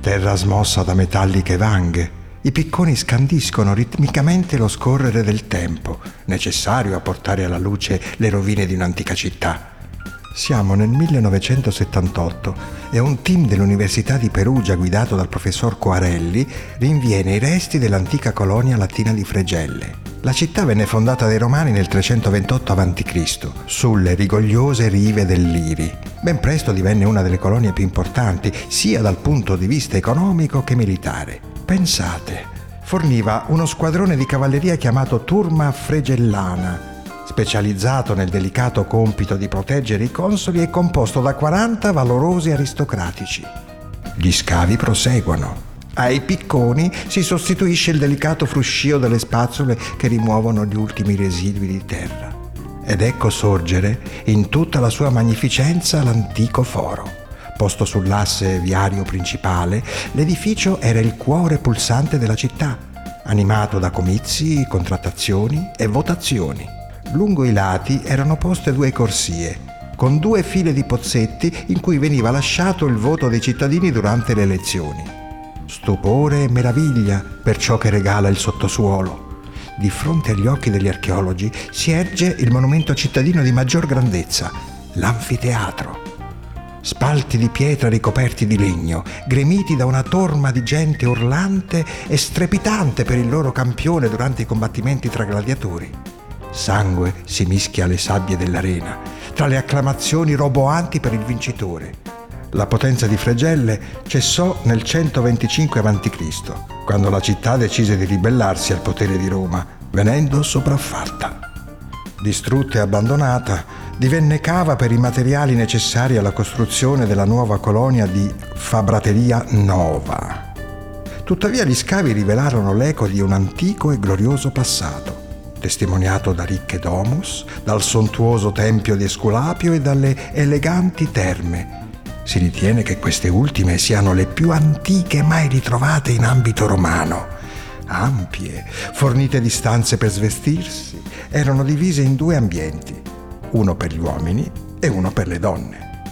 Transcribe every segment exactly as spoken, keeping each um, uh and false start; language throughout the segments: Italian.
Terra smossa da metalliche vanghe, i picconi scandiscono ritmicamente lo scorrere del tempo, necessario a portare alla luce le rovine di un'antica città. Siamo nel millenovecentosettantotto e un team dell'Università di Perugia guidato dal professor Coarelli rinviene i resti dell'antica colonia latina di Fregellae. La città venne fondata dai Romani nel trecentoventotto avanti Cristo sulle rigogliose rive del Liri. Ben presto divenne una delle colonie più importanti, sia dal punto di vista economico che militare. Pensate, forniva uno squadrone di cavalleria chiamato Turma Fregellana, specializzato nel delicato compito di proteggere i consoli e composto da quaranta valorosi aristocratici. Gli scavi proseguono. Ai picconi si sostituisce il delicato fruscio delle spazzole che rimuovono gli ultimi residui di terra. Ed ecco sorgere in tutta la sua magnificenza l'antico foro. Posto sull'asse viario principale, l'edificio era il cuore pulsante della città, animato da comizi, contrattazioni e votazioni. Lungo i lati erano poste due corsie, con due file di pozzetti in cui veniva lasciato il voto dei cittadini durante le elezioni. Stupore e meraviglia per ciò che regala il sottosuolo. Di fronte agli occhi degli archeologi si erge il monumento cittadino di maggior grandezza, l'anfiteatro. Spalti di pietra ricoperti di legno, gremiti da una torma di gente urlante e strepitante per il loro campione durante i combattimenti tra gladiatori. Sangue si mischia alle sabbie dell'arena, tra le acclamazioni roboanti per il vincitore. La potenza di Fregellae cessò nel centoventicinque avanti Cristo, quando la città decise di ribellarsi al potere di Roma, venendo sopraffatta. Distrutta e abbandonata, divenne cava per i materiali necessari alla costruzione della nuova colonia di Fabrateria Nova. Tuttavia gli scavi rivelarono l'eco di un antico e glorioso passato, testimoniato da ricche domus, dal sontuoso tempio di Esculapio e dalle eleganti terme. Si ritiene che queste ultime siano le più antiche mai ritrovate in ambito romano. Ampie, fornite di stanze per svestirsi, erano divise in due ambienti, uno per gli uomini e uno per le donne.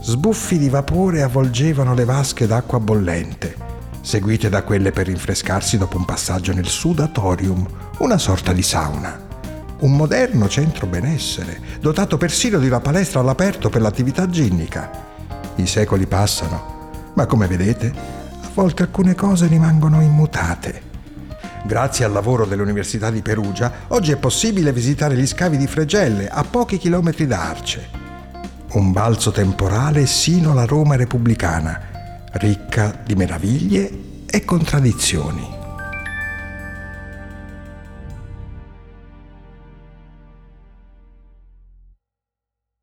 Sbuffi di vapore avvolgevano le vasche d'acqua bollente, seguite da quelle per rinfrescarsi dopo un passaggio nel sudatorium, una sorta di sauna. Un moderno centro benessere, dotato persino di una palestra all'aperto per l'attività ginnica. I secoli passano, ma come vedete, a volte alcune cose rimangono immutate. Grazie al lavoro dell'Università di Perugia, oggi è possibile visitare gli scavi di Fregellae a pochi chilometri da Arce. Un balzo temporale sino alla Roma repubblicana, ricca di meraviglie e contraddizioni.